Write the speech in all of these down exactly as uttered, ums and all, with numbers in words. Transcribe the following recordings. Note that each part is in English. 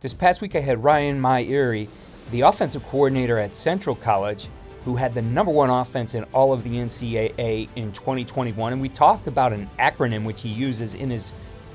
This past week I had Ryan Mairi, the offensive coordinator at Central College, who had the number one offense in all of the N C double A in twenty twenty-one, and we talked about an acronym which he uses in his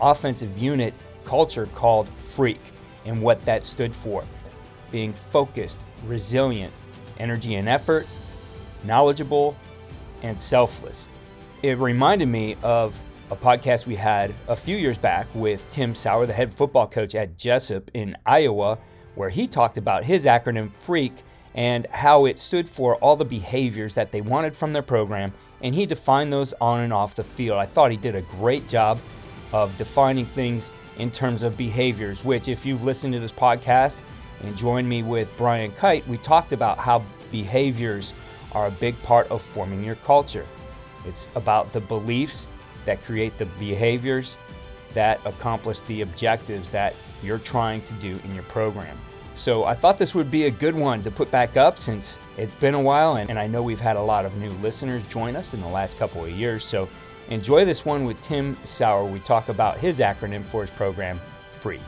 offensive unit culture called FREAK, and what that stood for: being focused, resilient, energy and effort, knowledgeable, and selfless. It reminded me of a podcast we had a few years back with Tim Sauer, the head football coach at Jessup in Iowa, where he talked about his acronym FREAK and how it stood for all the behaviors that they wanted from their program, and he defined those on and off the field. I thought he did a great job of defining things in terms of behaviors, which, if you've listened to this podcast and joined me with Brian Kite, we talked about how behaviors are a big part of forming your culture. It's about the beliefs that create the behaviors that accomplish the objectives that you're trying to do in your program. So I thought this would be a good one to put back up, since it's been a while, and, and I know we've had a lot of new listeners join us in the last couple of years. So enjoy this one with Tim Sauer. We talk about his acronym for his program, FREAK.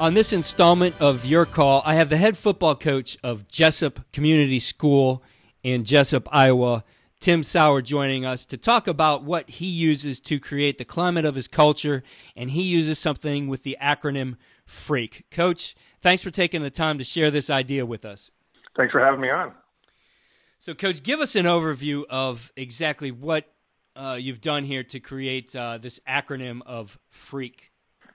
On this installment of Your Call, I have the head football coach of Jessup Community School in Jessup, Iowa, Tim Sauer, joining us to talk about what he uses to create the climate of his culture, and he uses something with the acronym FREAK. Coach, thanks for taking the time to share this idea with us. Thanks for having me on. So, Coach, give us an overview of exactly what uh, you've done here to create uh, this acronym of FREAK.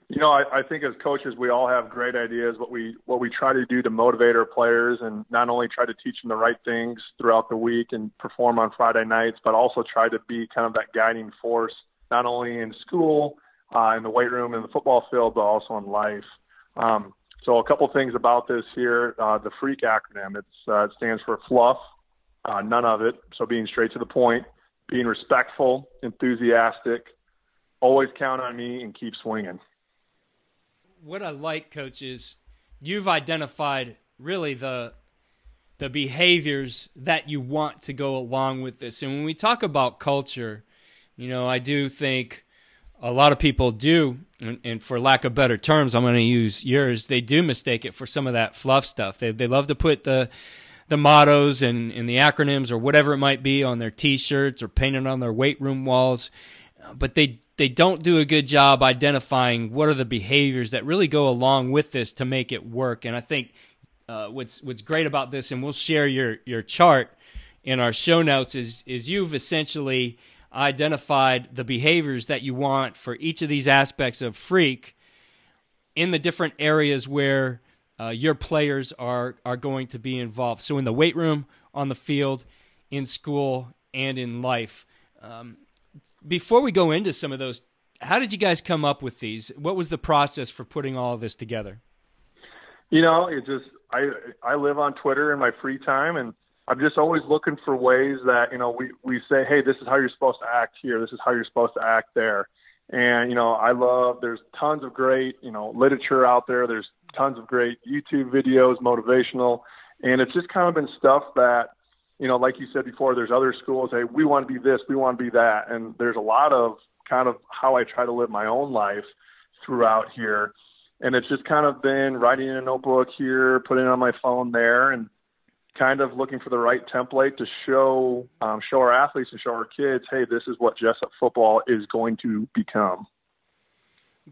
You know, I, I think as coaches, we all have great ideas, what we what we try to do to motivate our players, and not only try to teach them the right things throughout the week and perform on Friday nights, but also try to be kind of that guiding force, not only in school, uh, in the weight room, in the football field, but also in life. Um, so a couple things about this here, uh, the FREAK acronym, it's, uh, it stands for fluff, uh, none of it, so being straight to the point, being respectful, enthusiastic, always count on me, and keep swinging. What I like, Coach, is you've identified really the the behaviors that you want to go along with this. And when we talk about culture, you know, I do think a lot of people do, and, and for lack of better terms, I'm going to use yours, they do mistake it for some of that fluff stuff. They they love to put the the mottos and, and the acronyms or whatever it might be on their T-shirts or painted on their weight room walls, but they They don't do a good job identifying what are the behaviors that really go along with this to make it work. And I think uh, what's what's great about this, and we'll share your, your chart in our show notes, is is you've essentially identified the behaviors that you want for each of these aspects of FREAK in the different areas where uh, your players are, are going to be involved. So in the weight room, on the field, in school, and in life. Um Before we go into some of those, how did you guys come up with these? What was the process for putting all of this together? You know, it just, I I live on Twitter in my free time, and I'm just always looking for ways that, you know, we, we say, hey, this is how you're supposed to act here. This is how you're supposed to act there. And, you know, I love, there's tons of great, you know, literature out there. There's tons of great YouTube videos, motivational. And it's just kind of been stuff that, you know, like you said before, there's other schools, hey, we want to be this, we want to be that. And there's a lot of kind of how I try to live my own life throughout here. And it's just kind of been writing in a notebook here, putting it on my phone there, and kind of looking for the right template to show um, show our athletes and show our kids, hey, this is what Jessup football is going to become.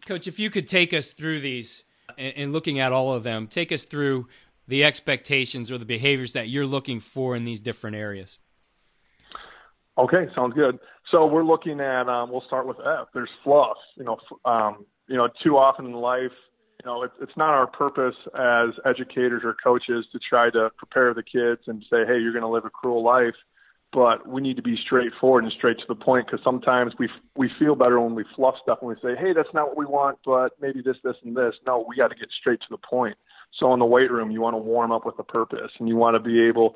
Coach, if you could take us through these and, and looking at all of them, take us through the expectations or the behaviors that you're looking for in these different areas. Okay, sounds good. So we're looking at, um, we'll start with F. There's fluff. You know, um, you know, too often in life, you know, it's, it's not our purpose as educators or coaches to try to prepare the kids and say, hey, you're going to live a cruel life. But we need to be straightforward and straight to the point, because sometimes we we feel better when we fluff stuff and we say, hey, that's not what we want, but maybe this, this, and this. No, we got to get straight to the point. So in the weight room, you want to warm up with a purpose, and you want to be able,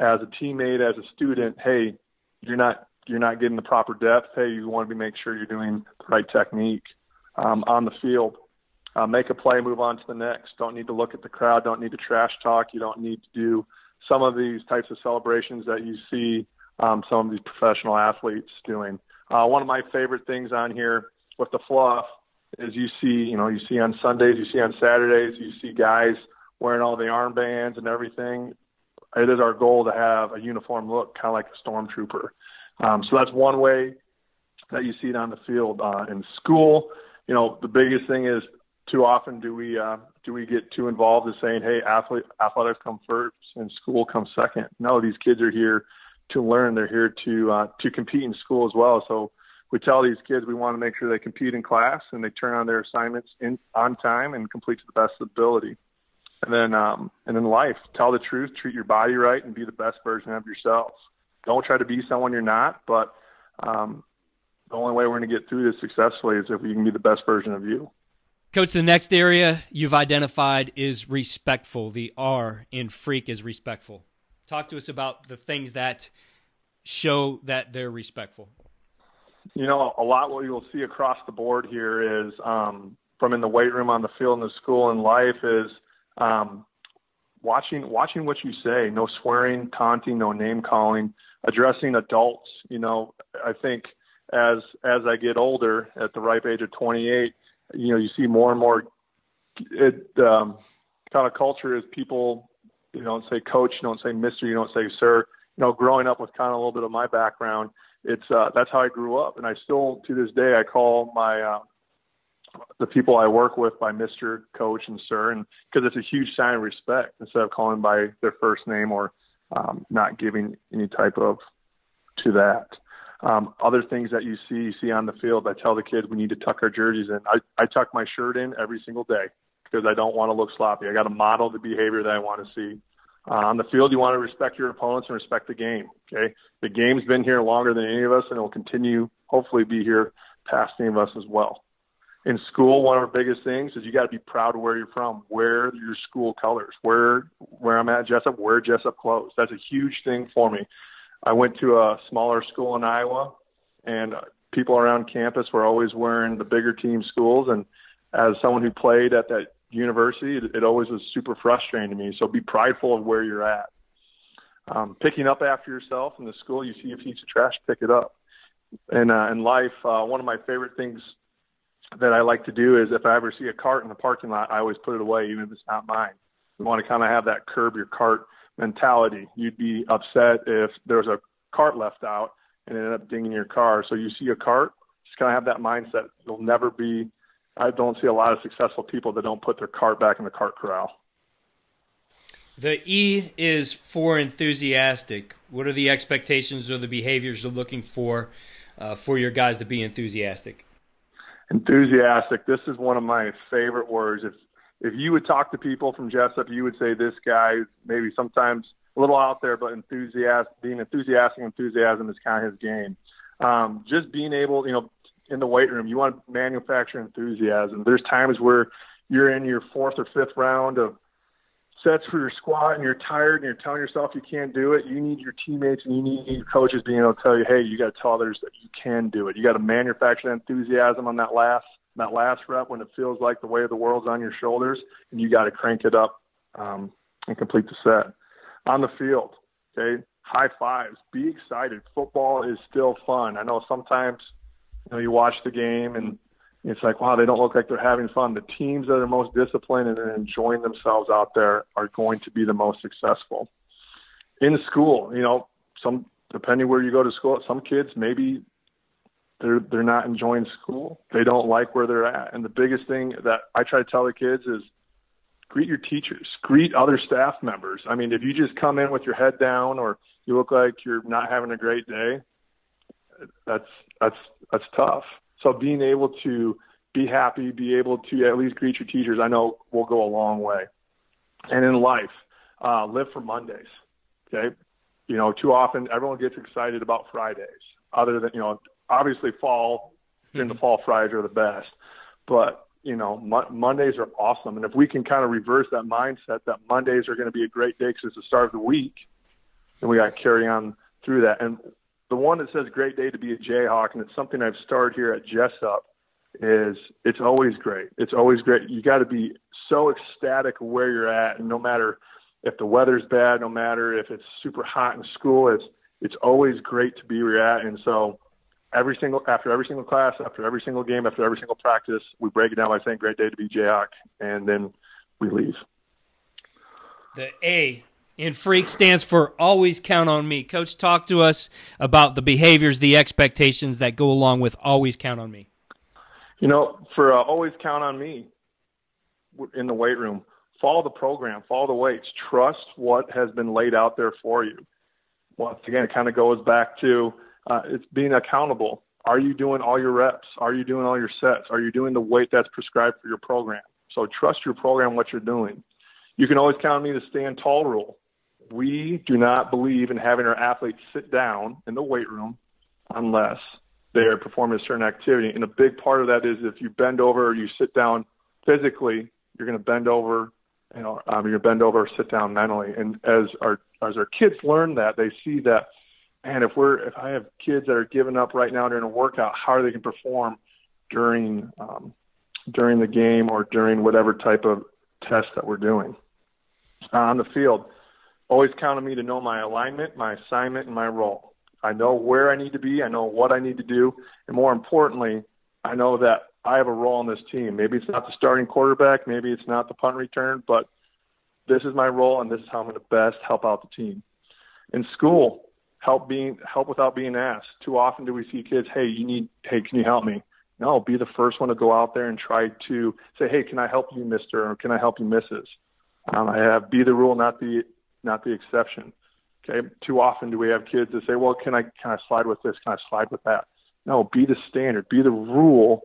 as a teammate, as a student, hey, you're not you're not getting the proper depth. Hey, you want to be make sure you're doing the right technique um, on the field. Uh, make a play, move on to the next. Don't need to look at the crowd. Don't need to trash talk. You don't need to do some of these types of celebrations that you see um, some of these professional athletes doing. Uh, one of my favorite things on here with the fluff is you see, you know, you see on Sundays, you see on Saturdays, you see guys wearing all the armbands and everything. It is our goal to have a uniform look, kind of like a stormtrooper. Um, so that's one way that you see it on the field. Uh, in school, you know, the biggest thing is, too often do we uh, do we get too involved in saying, hey, athlete, athletics come first and school comes second. No, these kids are here to learn. They're here to uh, to compete in school as well. So we tell these kids we want to make sure they compete in class and they turn on their assignments in, on time and complete to the best ability. And then um, and in life, tell the truth, treat your body right, and be the best version of yourself. Don't try to be someone you're not, but um, the only way we're going to get through this successfully is if you can be the best version of you. Coach, the next area you've identified is respectful. The R in freak is respectful. Talk to us about the things that show that they're respectful. You know, a lot what you'll see across the board here is um, from in the weight room, on the field, in the school, in life is um, watching watching what you say. No swearing, taunting, no name calling, addressing adults. You know, I think as as I get older, at the ripe age of twenty-eight, you know, you see more and more it, um, kind of culture is people, you don't say coach, you don't say mister, you don't say sir. You know, growing up with kind of a little bit of my background, it's uh, that's how I grew up. And I still, to this day, I call my uh, the people I work with by mister, coach, and sir, and because it's a huge sign of respect instead of calling by their first name or um, not giving any type of to that. Um, other things that you see, you see on the field, I tell the kids we need to tuck our jerseys in. I, I tuck my shirt in every single day because I don't want to look sloppy. I got to model the behavior that I want to see. Uh, on the field, you want to respect your opponents and respect the game. Okay, the game's been here longer than any of us, and it will continue, hopefully, be here past any of us as well. In school, one of our biggest things is you got to be proud of where you're from, wear your school colors, where where I'm at Jessup, wear Jessup clothes. That's a huge thing for me. I went to a smaller school in Iowa, and people around campus were always wearing the bigger team schools. And as someone who played at that university, it, it always was super frustrating to me. So be prideful of where you're at. Um, picking up after yourself in the school, you see a piece of trash, pick it up. And uh, in life, uh, one of my favorite things that I like to do is if I ever see a cart in the parking lot, I always put it away, even if it's not mine. We want to kind of have that curb your cart mentality. You'd be upset if there was a cart left out and it ended up dinging your car. So you see a cart, just kind of have that mindset. You'll never be, I don't see a lot of successful people that don't put their cart back in the cart corral. The E is for enthusiastic. What are the expectations or the behaviors you're looking for uh, for your guys to be enthusiastic? Enthusiastic. This is one of my favorite words. It's If you would talk to people from Jessup, you would say this guy is maybe sometimes a little out there, but enthusiastic, being enthusiastic, enthusiasm is kind of his game. Um, just being able, you know, in the weight room, you want to manufacture enthusiasm. There's times where you're in your fourth or fifth round of sets for your squat and you're tired and you're telling yourself you can't do it. You need your teammates and you need your coaches being able to tell you, hey, you got to tell others that you can do it. You got to manufacture enthusiasm on that last that last rep when it feels like the weight of the world's on your shoulders, and you got to crank it up um, and complete the set. On the field, okay, high fives. Be excited. Football is still fun. I know sometimes you know you watch the game and It's like, wow, they don't look like they're having fun. The teams that are most disciplined and enjoying themselves out there are going to be the most successful. In school, you know, some depending where you go to school, some kids maybe they're they're not enjoying school. They don't like where they're at. And the biggest thing that I try to tell the kids is greet your teachers, greet other staff members. I mean, if you just come in with your head down or you look like you're not having a great day, that's that's that's tough. So being able to be happy, be able to at least greet your teachers, I know will go a long way. And in life, uh, live for Mondays, okay? You know, too often everyone gets excited about Fridays, other than, you know, obviously fall, in the fall Fridays are the best. But, you know, Mo- Mondays are awesome. And if we can kind of reverse that mindset that Mondays are going to be a great day because it's the start of the week, then we got to carry on through that. And the one that says great day to be a Jayhawk, and it's something I've started here at Jessup, is it's always great. It's always great. You got to be so ecstatic where you're at, and no matter if the weather's bad, no matter if it's super hot in school, it's it's always great to be where you're at. And so every single after every single class, after every single game, after every single practice, we break it down by saying great day to be Jayhawk, and then we leave. The A in FREAK stands for always count on me. Coach, talk to us about the behaviors, the expectations that go along with always count on me. You know, for uh, always count on me in the weight room, follow the program, follow the weights, trust what has been laid out there for you. Once again, it kind of goes back to uh, it's being accountable. Are you doing all your reps? Are you doing all your sets? Are you doing the weight that's prescribed for your program? So trust your program, what you're doing. You can always count on me to stand tall rule. We do not believe in having our athletes sit down in the weight room unless they are performing a certain activity. And a big part of that is if you bend over or you sit down physically, you're going to bend over, you know, um, you're going to bend over or sit down mentally. And as our as our kids learn that, they see that, man, if we're if I have kids that are giving up right now during a workout, how are they going to perform during um, during the game or during whatever type of test that we're doing uh, on the field? Always count on me to know my alignment, my assignment, and my role. I know where I need to be. I know what I need to do. And more importantly, I know that I have a role on this team. Maybe it's not the starting quarterback. Maybe it's not the punt return, but this is my role, and this is how I'm going to best help out the team. In school, help being help without being asked. Too often do we see kids, hey, you need, hey, can you help me? No, be the first one to go out there and try to say, hey, can I help you, mister, or can I help you, missus? Um, I have be the rule, not the – not the exception. Okay. Too often do we have kids that say, well, can I, can I slide with this? Can I slide with that? No, be the standard, be the rule.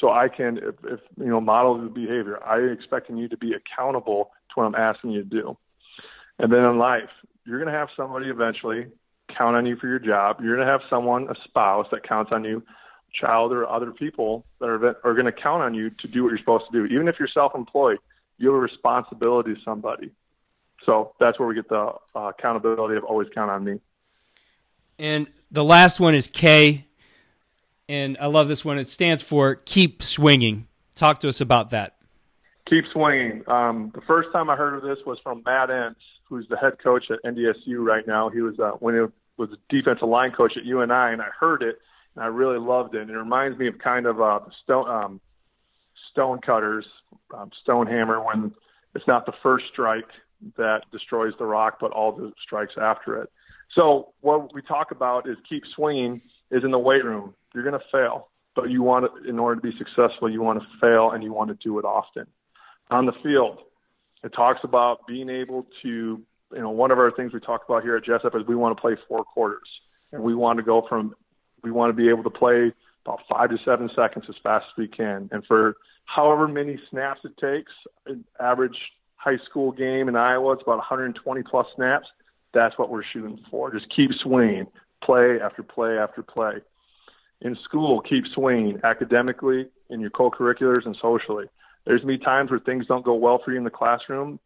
So I can, if, if you know, model the behavior, I expecting you to be accountable to what I'm asking you to do. And then in life, you're going to have somebody eventually count on you for your job. You're going to have someone, a spouse that counts on you, child or other people that are, are going to count on you to do what you're supposed to do. Even if you're self-employed, you have a responsibility to somebody. So that's where we get the uh, accountability of always count on me. And the last one is K, and I love this one. It stands for keep swinging. Talk to us about that. Keep swinging. Um, the first time I heard of this was from Matt Entz, who's the head coach at N D S U right now. He was uh, when he was a defensive line coach at U N I, and I heard it, and I really loved it. And it reminds me of kind of uh, stone um, stone cutters, um, stone hammer, when it's not the first strike that destroys the rock, but all the strikes after it. So what we talk about is keep swinging is in the weight room. You're going to fail, but you want to, in order to be successful, you want to fail and you want to do it often. On the field, it talks about being able to, you know, one of our things we talk about here at Jessup is we want to play four quarters, and we want to go from, we want to be able to play about five to seven seconds as fast as we can. And for however many snaps it takes, an average high school game in Iowa, it's about one hundred twenty plus snaps. That's what we're shooting for. Just keep swinging, play after play after play. In school, keep swinging academically, in your co-curriculars, and socially. There's me times where things don't go well for you in the classroom.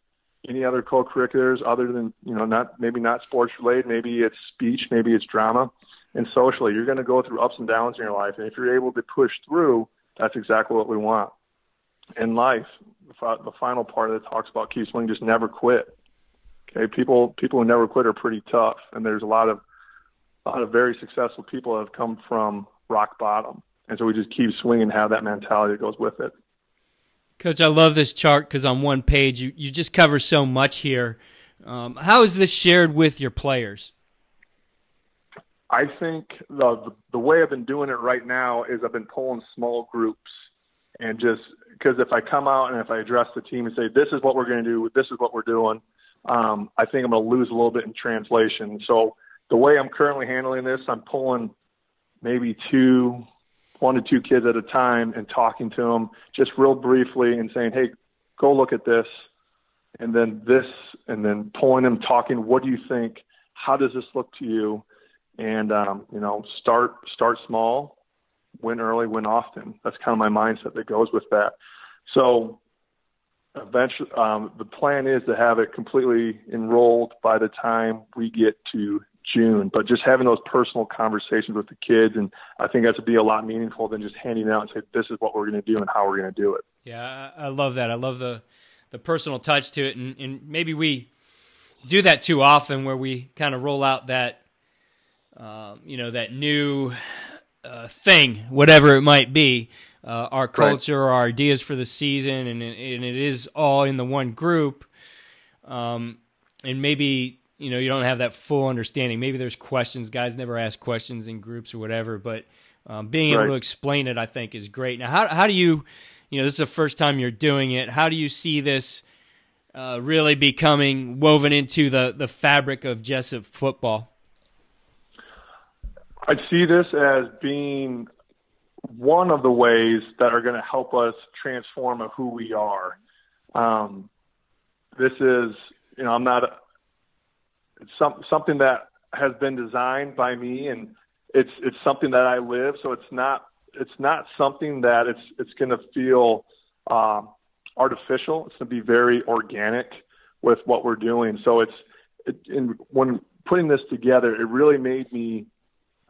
Any other co-curriculars other than, you know, not maybe not sports related, maybe it's speech, maybe it's drama. And socially, you're going to go through ups and downs in your life. And if you're able to push through, that's exactly what we want. In life, the final part that talks about keep swinging, just never quit. Okay, people people who never quit are pretty tough, and there's a lot of a lot of very successful people that have come from rock bottom. And so we just keep swinging, have that mentality that goes with it. Coach, I love this chart because on one page, you, you just cover so much here. Um, how is this shared with your players? I think the the way I've been doing it right now is I've been pulling small groups, and just because if I come out and if I address the team and say, this is what we're going to do, this is what we're doing, um, I think I'm going to lose a little bit in translation. So the way I'm currently handling this, I'm pulling maybe two, one to two kids at a time and talking to them just real briefly and saying, hey, go look at this, and then this, and then pulling them, talking, what do you think? How does this look to you? And, um, you know, start start small, win early, win often. That's kind of my mindset that goes with that. So eventually, um, the plan is to have it completely enrolled by the time we get to June. But just having those personal conversations with the kids, and I think that's to be a lot meaningful than just handing out and say, this is what we're going to do and how we're going to do it. Yeah, I love that. I love the, the personal touch to it. And, and maybe we do that too often where we kind of roll out that, Um, you know, that new uh, thing, whatever it might be, uh, our culture, right. Our ideas for the season, and, and it is all in the one group. Um, and maybe, you know, you don't have that full understanding. Maybe there's questions. Guys never ask questions in groups or whatever, but um, being able right. to explain it, I think, is great. Now, how how do you, you know, this is the first time you're doing it. How do you see this uh, really becoming woven into the, the fabric of Jessup football? I see this as being one of the ways that are going to help us transform of who we are. Um, this is, you know, I'm not a, it's some, something that has been designed by me, and it's it's something that I live. So it's not it's not something that it's it's going to feel um, artificial. It's going to be very organic with what we're doing. So it's it, in, when putting this together, it really made me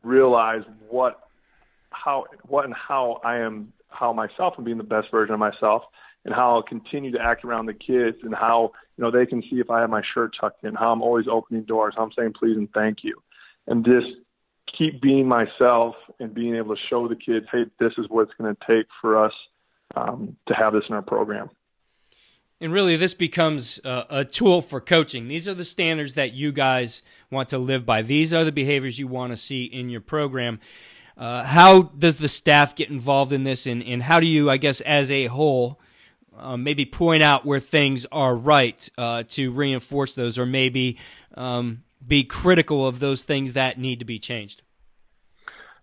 realize what, how, what, and how I am, how myself and being the best version of myself, and how I'll continue to act around the kids, and how, you know, they can see if I have my shirt tucked in, how I'm always opening doors, how I'm saying please and thank you, and just keep being myself and being able to show the kids, hey, this is what it's going to take for us um, to have this in our program. And really, this becomes a, a tool for coaching. These are the standards that you guys want to live by. These are the behaviors you want to see in your program. Uh, how does the staff get involved in this, and, and how do you, I guess, as a whole, uh, maybe point out where things are right uh, to reinforce those, or maybe um, be critical of those things that need to be changed?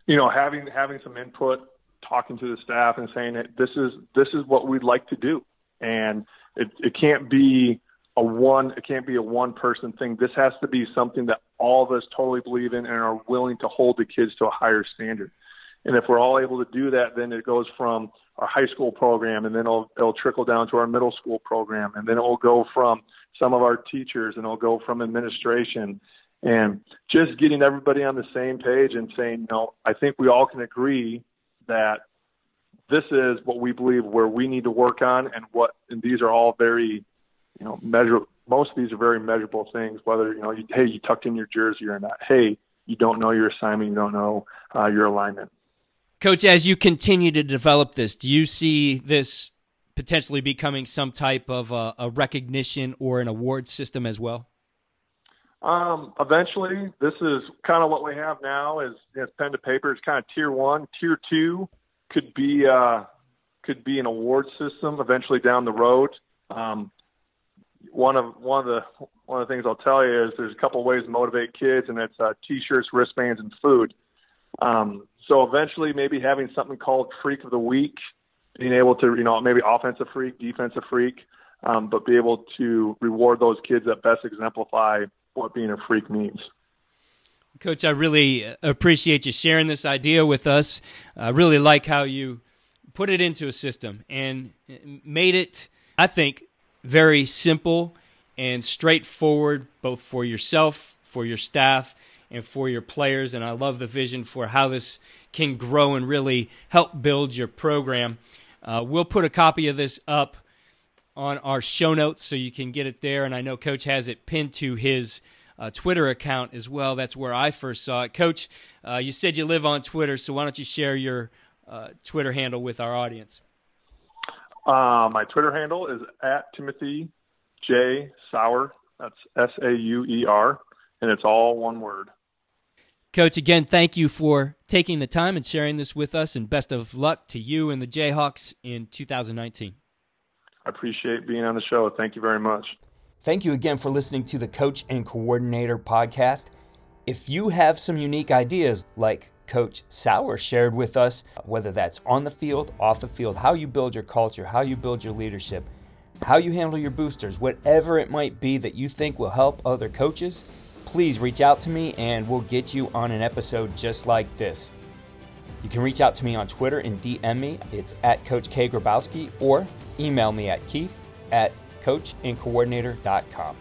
You know, having having some input, talking to the staff, and saying that this is this is what we'd like to do, and It, it can't be a one. It can't be a one-person thing. This has to be something that all of us totally believe in and are willing to hold the kids to a higher standard. And if we're all able to do that, then it goes from our high school program, and then it'll, it'll trickle down to our middle school program, and then it will go from some of our teachers, and it'll go from administration, and just getting everybody on the same page and saying, no, I think we all can agree that this is what we believe where we need to work on, and what, and these are all very, you know, measurable. Most of these are very measurable things, whether, you know, you, hey, you tucked in your jersey or not. Hey, you don't know your assignment. You don't know uh, your alignment. Coach, as you continue to develop this, do you see this potentially becoming some type of a, a recognition or an award system as well? Um, eventually, this is kind of what we have now is, is pen to paper. It's kind of tier one, tier two. Could be uh, could be an award system eventually down the road. Um, one of one of the one of the things I'll tell you is there's a couple of ways to motivate kids, and it's uh, T-shirts, wristbands, and food. Um, so eventually, maybe having something called Freak of the Week, being able to, you know, maybe offensive freak, defensive freak, um, but be able to reward those kids that best exemplify what being a freak means. Coach, I really appreciate you sharing this idea with us. I really like how you put it into a system and made it, I think, very simple and straightforward, both for yourself, for your staff, and for your players. And I love the vision for how this can grow and really help build your program. Uh, we'll put a copy of this up on our show notes so you can get it there. And I know Coach has it pinned to his Uh, Twitter account as well. That's where I first saw it. Coach, uh, you said you live on Twitter, so why don't you share your uh, Twitter handle with our audience? Uh, my Twitter handle is at Timothy J. Sauer. That's S A U E R, and it's all one word. Coach, again, thank you for taking the time and sharing this with us, and best of luck to you and the Jayhawks in two thousand nineteen. I appreciate being on the show. Thank you very much. Thank you again for listening to the Coach and Coordinator podcast. If you have some unique ideas like Coach Sauer shared with us, whether that's on the field, off the field, how you build your culture, how you build your leadership, how you handle your boosters, whatever it might be that you think will help other coaches, please reach out to me and we'll get you on an episode just like this. You can reach out to me on Twitter and D M me. It's at Coach K. Grabowski, or email me at Keith at coach and coordinator dot com.